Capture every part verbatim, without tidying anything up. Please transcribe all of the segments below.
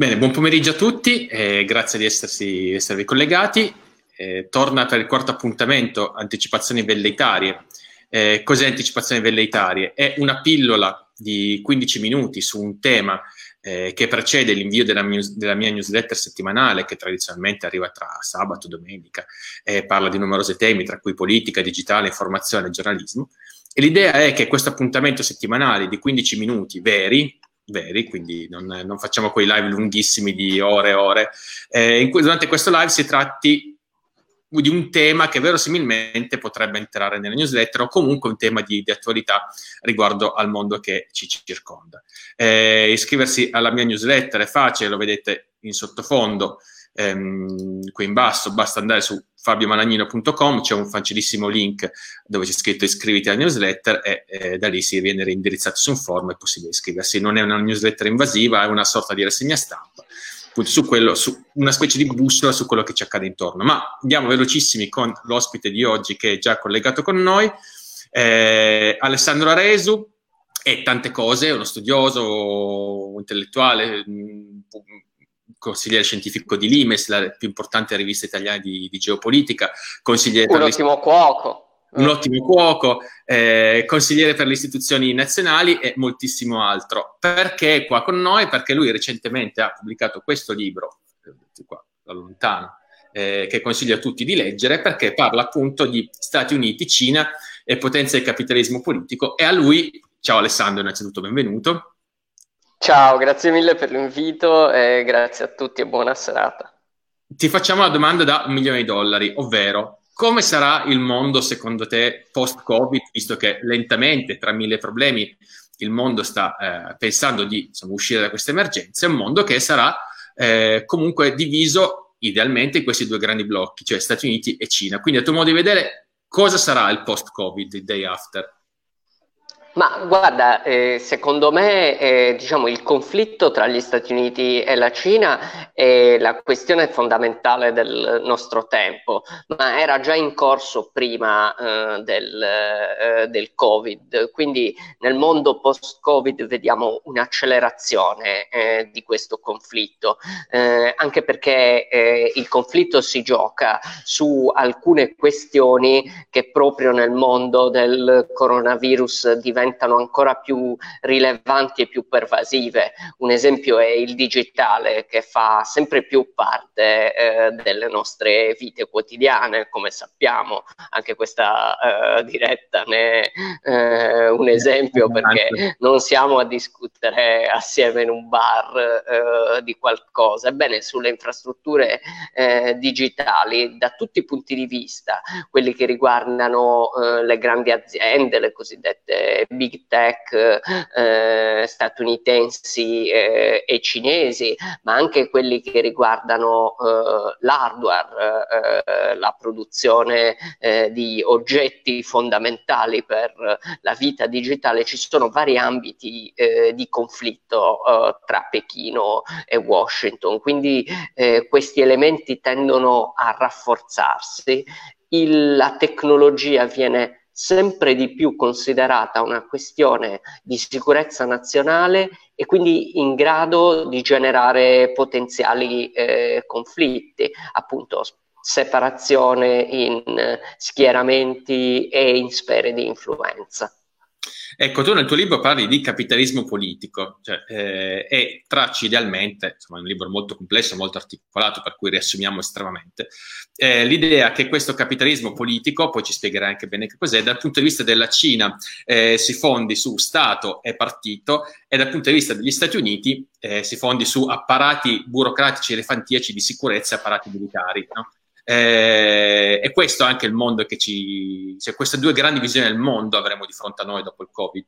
Bene, buon pomeriggio a tutti, eh, grazie di essersi, esservi collegati. Eh, torna per il quarto appuntamento Anticipazioni velleitarie. Eh, cos'è Anticipazioni velleitarie? È una pillola di quindici minuti su un tema eh, che precede l'invio della, news, della mia newsletter settimanale, che tradizionalmente arriva tra sabato e domenica, eh, parla di numerosi temi, tra cui politica, digitale, informazione e giornalismo. E l'idea è che questo appuntamento settimanale di quindici minuti veri, veri, quindi non, non facciamo quei live lunghissimi di ore e ore, eh, in cui durante questo live si tratti di un tema che verosimilmente potrebbe entrare nella newsletter, o comunque un tema di, di attualità riguardo al mondo che ci circonda. Eh, iscriversi alla mia newsletter è facile, lo vedete in sottofondo, ehm, qui in basso, basta andare su fabio malagnino punto com, c'è un facilissimo link dove c'è scritto iscriviti alla newsletter e eh, da lì si viene reindirizzato su un forum, è possibile iscriversi. Non è una newsletter invasiva, è una sorta di rassegna stampa, appunto, su quello, su una specie di bussola su quello che ci accade intorno. Ma andiamo velocissimi con l'ospite di oggi, che è già collegato con noi, eh, Alessandro Aresu, e tante cose, uno studioso, un intellettuale, mh, consigliere scientifico di Limes, la più importante rivista italiana di, di geopolitica, consigliere un ottimo cuoco, un ottimo cuoco, eh, consigliere per le istituzioni nazionali e moltissimo altro. Perché è qua con noi? Perché lui recentemente ha pubblicato questo libro, qua, da lontano, eh, che consiglio a tutti di leggere, perché parla appunto di Stati Uniti, Cina e potenza del capitalismo politico. E a lui, ciao Alessandro, innanzitutto benvenuto. Ciao, grazie mille per l'invito e grazie a tutti e buona serata. Ti facciamo la domanda da un milione di dollari, ovvero come sarà il mondo secondo te post-Covid, visto che lentamente, tra mille problemi, il mondo sta eh, pensando di insomma, uscire da questa emergenza. È un mondo che sarà eh, comunque diviso idealmente in questi due grandi blocchi, cioè Stati Uniti e Cina. Quindi a tuo modo di vedere, cosa sarà il post-Covid, il day after? Ma guarda, eh, secondo me eh, diciamo, il conflitto tra gli Stati Uniti e la Cina è la questione fondamentale del nostro tempo, ma era già in corso prima eh, del, eh, del Covid, quindi nel mondo post-Covid vediamo un'accelerazione eh, di questo conflitto, eh, anche perché eh, il conflitto si gioca su alcune questioni che proprio nel mondo del coronavirus diventano diventano ancora più rilevanti e più pervasive. Un esempio è il digitale, che fa sempre più parte eh, delle nostre vite quotidiane, come sappiamo. Anche questa eh, diretta ne è eh, un esempio, perché non siamo a discutere assieme in un bar eh, di qualcosa. Ebbene, sulle infrastrutture eh, digitali, da tutti i punti di vista, quelli che riguardano eh, le grandi aziende, le cosiddette Big Tech eh, statunitensi eh, e cinesi, ma anche quelli che riguardano eh, l'hardware, eh, la produzione eh, di oggetti fondamentali per la vita digitale. Ci sono vari ambiti eh, di conflitto eh, tra Pechino e Washington, quindi eh, questi elementi tendono a rafforzarsi. Il, la tecnologia viene sempre di più considerata una questione di sicurezza nazionale e quindi in grado di generare potenziali eh, conflitti, appunto separazione in schieramenti e in sfere di influenza. Ecco, tu nel tuo libro parli di capitalismo politico, cioè, eh, e tracci idealmente, insomma è un libro molto complesso, molto articolato, per cui riassumiamo estremamente, eh, l'idea che questo capitalismo politico, poi ci spiegherai anche bene che cos'è, dal punto di vista della Cina eh, si fondi su Stato e partito, e dal punto di vista degli Stati Uniti eh, si fondi su apparati burocratici, elefantiaci di sicurezza, apparati militari, no? Eh, e questo è anche il mondo che ci... cioè queste due grandi visioni del mondo avremo di fronte a noi dopo il Covid.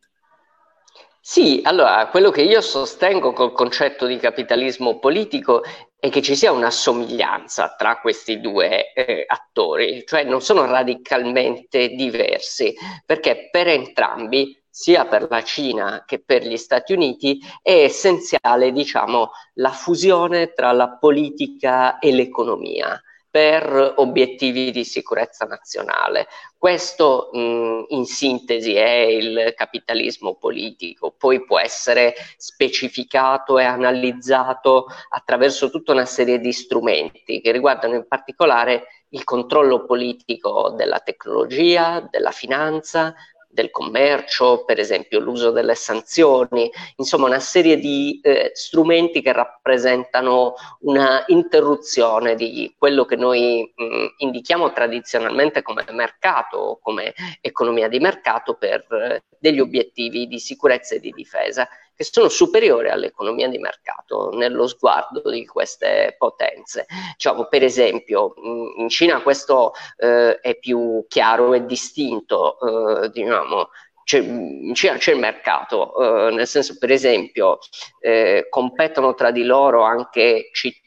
Sì, allora, quello che io sostengo col concetto di capitalismo politico è che ci sia una somiglianza tra questi due eh, attori, cioè non sono radicalmente diversi, perché per entrambi, sia per la Cina che per gli Stati Uniti, è essenziale, diciamo, la fusione tra la politica e l'economia. per obiettivi di sicurezza nazionale. Questo mh, in sintesi è il capitalismo politico, poi può essere specificato e analizzato attraverso tutta una serie di strumenti che riguardano in particolare il controllo politico della tecnologia, della finanza, del commercio, per esempio l'uso delle sanzioni, insomma una serie di eh, strumenti che rappresentano una interruzione di quello che noi mh, indichiamo tradizionalmente come mercato o come economia di mercato per eh, degli obiettivi di sicurezza e di difesa che sono superiori all'economia di mercato nello sguardo di queste potenze. Diciamo, per esempio, in Cina questo eh, è più chiaro e distinto, eh, diciamo, in Cina c'è il mercato, eh, nel senso, per esempio, eh, competono tra di loro anche città,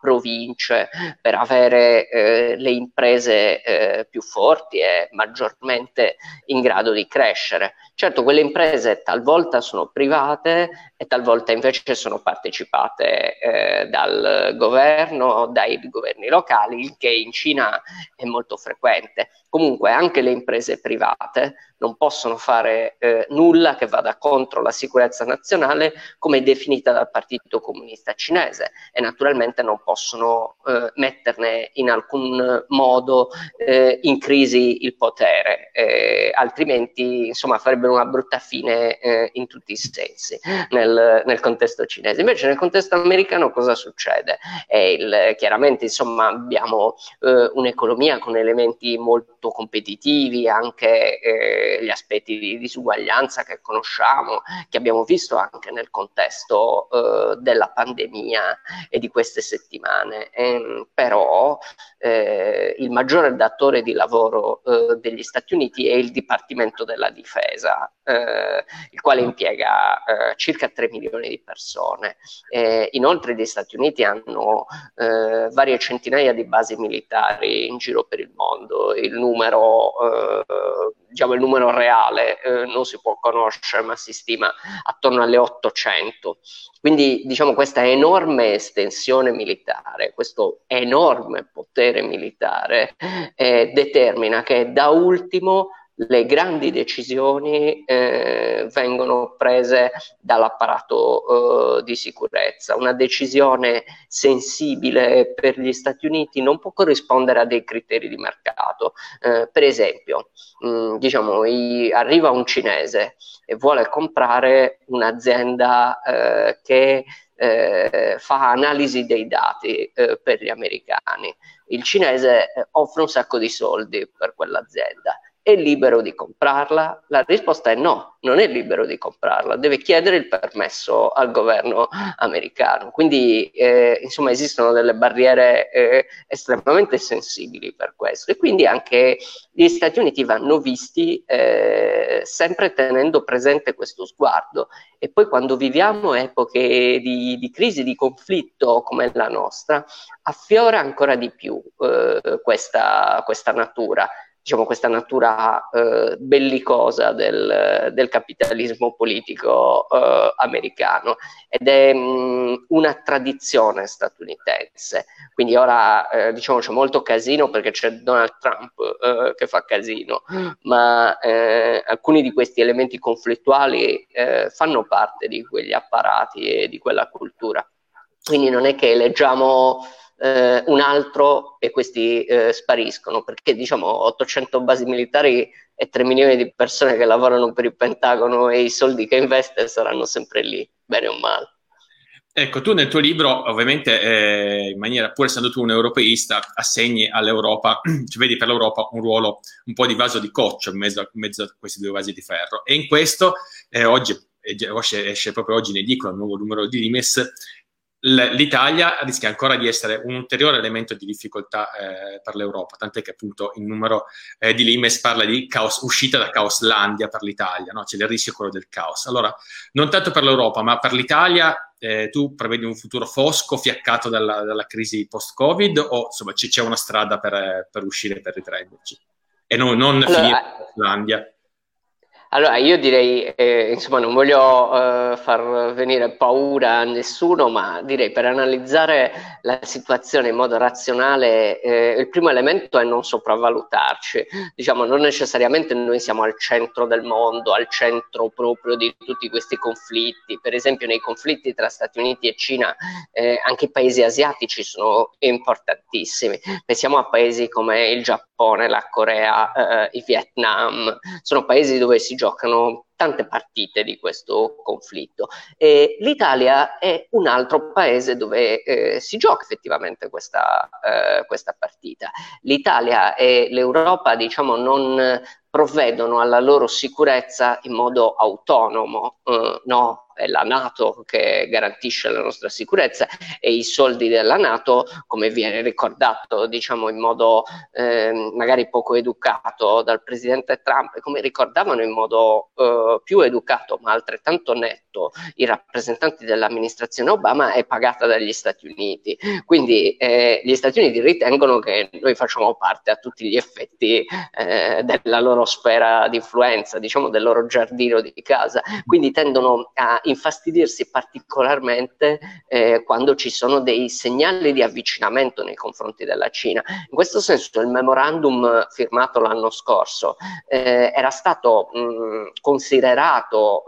province per avere eh, le imprese eh, più forti e maggiormente in grado di crescere. Certo, quelle imprese talvolta sono private e talvolta invece sono partecipate eh, dal governo, dai governi locali, il che in Cina è molto frequente. Comunque anche le imprese private non possono fare eh, nulla che vada contro la sicurezza nazionale come definita dal Partito Comunista Cinese e naturalmente non possono eh, metterne in alcun modo eh, in crisi il potere, eh, altrimenti insomma farebbero una brutta fine eh, in tutti i sensi nel, nel contesto cinese. Invece nel contesto americano cosa succede? È il, chiaramente insomma abbiamo eh, un'economia con elementi molto competitivi, anche eh, gli aspetti di disuguaglianza che conosciamo, che abbiamo visto anche nel contesto eh, della pandemia e di queste settimane, ehm, però eh, il maggiore datore di lavoro eh, degli Stati Uniti è il Dipartimento della Difesa, eh, il quale impiega eh, circa tre milioni di persone. Eh, inoltre gli Stati Uniti hanno eh, varie centinaia di basi militari in giro per il mondo, il numero eh, diciamo il numero reale eh, non si può conoscere, ma si stima attorno alle ottocento. Quindi diciamo questa enorme estensione militare, questo enorme potere militare eh, determina che da ultimo le grandi decisioni eh, vengono prese dall'apparato eh, di sicurezza. Una decisione sensibile per gli Stati Uniti non può corrispondere a dei criteri di mercato. Eh, per esempio, mh, diciamo, i, arriva un cinese e vuole comprare un'azienda eh, che Eh, fa analisi dei dati eh, per gli americani. Il cinese eh, offre un sacco di soldi per quell'azienda. È libero di comprarla? La risposta è no, non è libero di comprarla, deve chiedere il permesso al governo americano. Quindi eh, insomma esistono delle barriere eh, estremamente sensibili per questo e quindi anche gli Stati Uniti vanno visti eh, sempre tenendo presente questo sguardo. E poi quando viviamo epoche di, di crisi, di conflitto come la nostra, affiora ancora di più eh, questa, questa natura. Diciamo questa natura eh, bellicosa del, del capitalismo politico eh, americano ed è mh, una tradizione statunitense. Quindi ora eh, diciamo c'è molto casino perché c'è Donald Trump eh, che fa casino, ma eh, alcuni di questi elementi conflittuali eh, fanno parte di quegli apparati e di quella cultura. Quindi non è che eleggiamo Eh, un altro e questi eh, spariscono, perché diciamo ottocento basi militari e tre milioni di persone che lavorano per il Pentagono e i soldi che investe saranno sempre lì, bene o male. Ecco, tu nel tuo libro ovviamente eh, in maniera, pur essendo tu un europeista, assegni all'Europa, cioè vedi per l'Europa un ruolo un po' di vaso di coccio in mezzo a, in mezzo a questi due vasi di ferro, e in questo eh, oggi esce, esce proprio oggi in edicola un nuovo numero di Limes. L'Italia rischia ancora di essere un ulteriore elemento di difficoltà eh, per l'Europa, tant'è che appunto il numero eh, di Limes parla di caos, uscita da Caoslandia per l'Italia, no? C'è il rischio quello del caos. Allora, non tanto per l'Europa, ma per l'Italia eh, tu prevedi un futuro fosco, fiaccato dalla, dalla crisi post-Covid, o insomma c- c'è una strada per, per uscire, per riprenderci? E non, non allora, finire in Caoslandia? Allora io direi, eh, insomma non voglio eh, far venire paura a nessuno, ma direi per analizzare la situazione in modo razionale eh, il primo elemento è non sopravvalutarci, diciamo non necessariamente noi siamo al centro del mondo, al centro proprio di tutti questi conflitti, per esempio nei conflitti tra Stati Uniti e Cina eh, anche i paesi asiatici sono importantissimi, pensiamo a paesi come il Giappone, la Corea, eh, il Vietnam, sono paesi dove si giocano tante partite di questo conflitto e l'Italia è un altro paese dove eh, si gioca effettivamente questa, eh, questa partita. L'Italia e l'Europa diciamo non provvedono alla loro sicurezza in modo autonomo, eh, no? È la NATO che garantisce la nostra sicurezza e i soldi della NATO, come viene ricordato diciamo in modo eh, magari poco educato dal presidente Trump e come ricordavano in modo eh, più educato ma altrettanto netto i rappresentanti dell'amministrazione Obama, è pagata dagli Stati Uniti, quindi eh, gli Stati Uniti ritengono che noi facciamo parte a tutti gli effetti eh, della loro sfera di influenza, diciamo del loro giardino di casa, quindi tendono a infastidirsi particolarmente eh, quando ci sono dei segnali di avvicinamento nei confronti della Cina. In questo senso il memorandum firmato l'anno scorso eh, era stato mh, considerato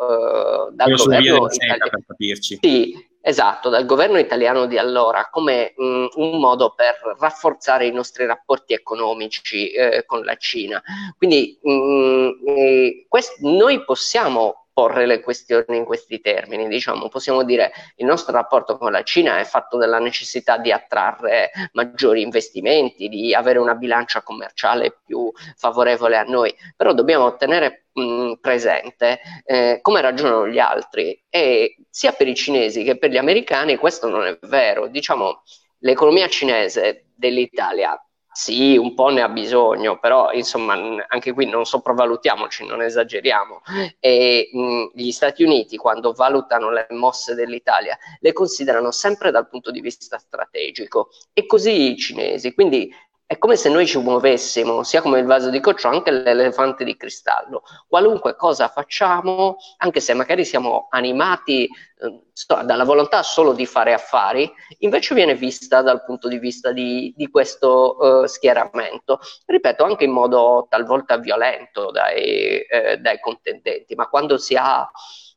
eh, dal governo italiano, per capirci. Sì, esatto, dal governo italiano di allora come mh, un modo per rafforzare i nostri rapporti economici eh, con la Cina. Quindi mh, eh, quest- noi possiamo porre le questioni in questi termini, diciamo, possiamo dire il nostro rapporto con la Cina è fatto della necessità di attrarre maggiori investimenti, di avere una bilancia commerciale più favorevole a noi, però dobbiamo tenere mh, presente eh, come ragionano gli altri e sia per i cinesi che per gli americani questo non è vero, diciamo l'economia cinese dell'Italia sì, un po' ne ha bisogno, però insomma anche qui non sopravvalutiamoci, non esageriamo. E, mh, gli Stati Uniti quando valutano le mosse dell'Italia le considerano sempre dal punto di vista strategico e così i cinesi, quindi è come se noi ci muovessimo, sia come il vaso di coccio, anche l'elefante di cristallo. Qualunque cosa facciamo, anche se magari siamo animati eh, dalla volontà solo di fare affari, invece viene vista dal punto di vista di, di questo eh, schieramento, ripeto, anche in modo talvolta violento dai, eh, dai contendenti, ma quando si ha...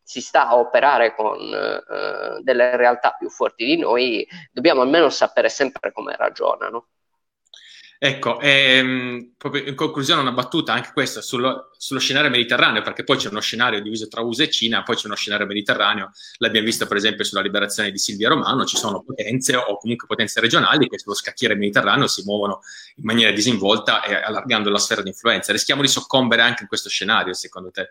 si sta a operare con eh, delle realtà più forti di noi, dobbiamo almeno sapere sempre come ragionano. Ecco, ehm, proprio in conclusione una battuta anche questa sullo, sullo scenario mediterraneo, perché poi c'è uno scenario diviso tra U S A e Cina, poi c'è uno scenario mediterraneo, l'abbiamo visto per esempio sulla liberazione di Silvia Romano, ci sono potenze o comunque potenze regionali che sullo scacchiere mediterraneo si muovono in maniera disinvolta e allargando la sfera di influenza. Rischiamo di soccombere anche in questo scenario, secondo te?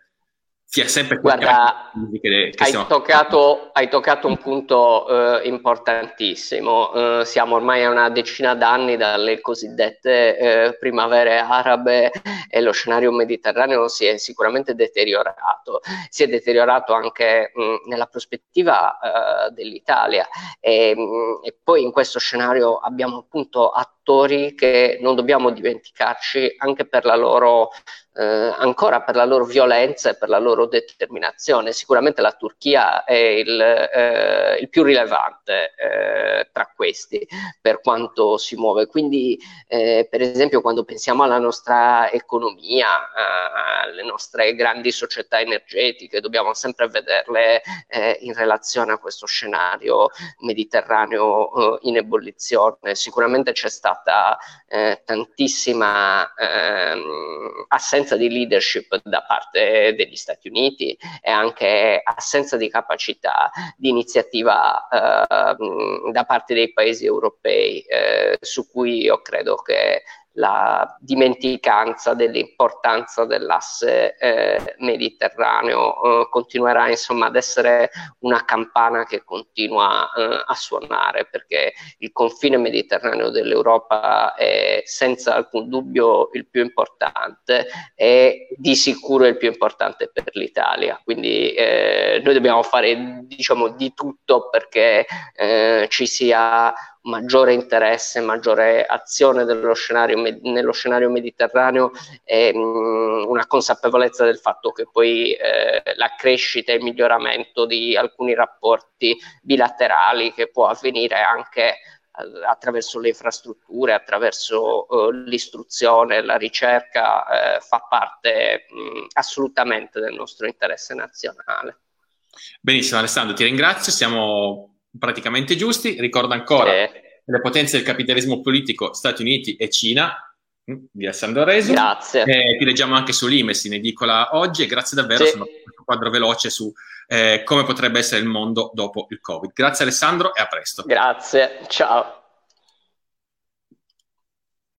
Sì, è sempre guarda, che, che hai, siamo... toccato, hai toccato un punto eh, importantissimo. Eh, siamo ormai a una decina d'anni dalle cosiddette eh, primavere arabe e lo scenario mediterraneo si è sicuramente deteriorato. Si è deteriorato anche mh, nella prospettiva eh, dell'Italia e, mh, e poi in questo scenario abbiamo appunto attori che non dobbiamo dimenticarci anche per la loro... Eh, ancora per la loro violenza e per la loro determinazione. Sicuramente la Turchia è il, eh, il più rilevante eh, tra questi per quanto si muove, quindi eh, per esempio quando pensiamo alla nostra economia, eh, alle nostre grandi società energetiche, dobbiamo sempre vederle eh, in relazione a questo scenario mediterraneo eh, in ebollizione. Sicuramente c'è stata eh, tantissima eh, assenza di leadership da parte degli Stati Uniti e anche assenza di capacità di iniziativa eh, da parte dei paesi europei, eh, su cui io credo che la dimenticanza dell'importanza dell'asse eh, mediterraneo eh, continuerà insomma ad essere una campana che continua eh, a suonare, perché il confine mediterraneo dell'Europa è senza alcun dubbio il più importante e di sicuro il più importante per l'Italia, quindi eh, noi dobbiamo fare diciamo di tutto perché eh, ci sia maggiore interesse, maggiore azione dello scenario, nello scenario mediterraneo, e mh, una consapevolezza del fatto che poi eh, la crescita e il miglioramento di alcuni rapporti bilaterali che può avvenire anche attraverso le infrastrutture, attraverso uh, l'istruzione, la ricerca, eh, fa parte mh, assolutamente del nostro interesse nazionale. Benissimo Alessandro, ti ringrazio, siamo praticamente giusti. Ricordo ancora sì. le potenze del capitalismo politico, Stati Uniti e Cina, di Alessandro Aresu. Grazie. Eh, ti leggiamo anche su Limes in edicola oggi e grazie davvero, sì. sono un quadro veloce su Eh, come potrebbe essere il mondo dopo il Covid. Grazie Alessandro e a presto. Grazie, ciao.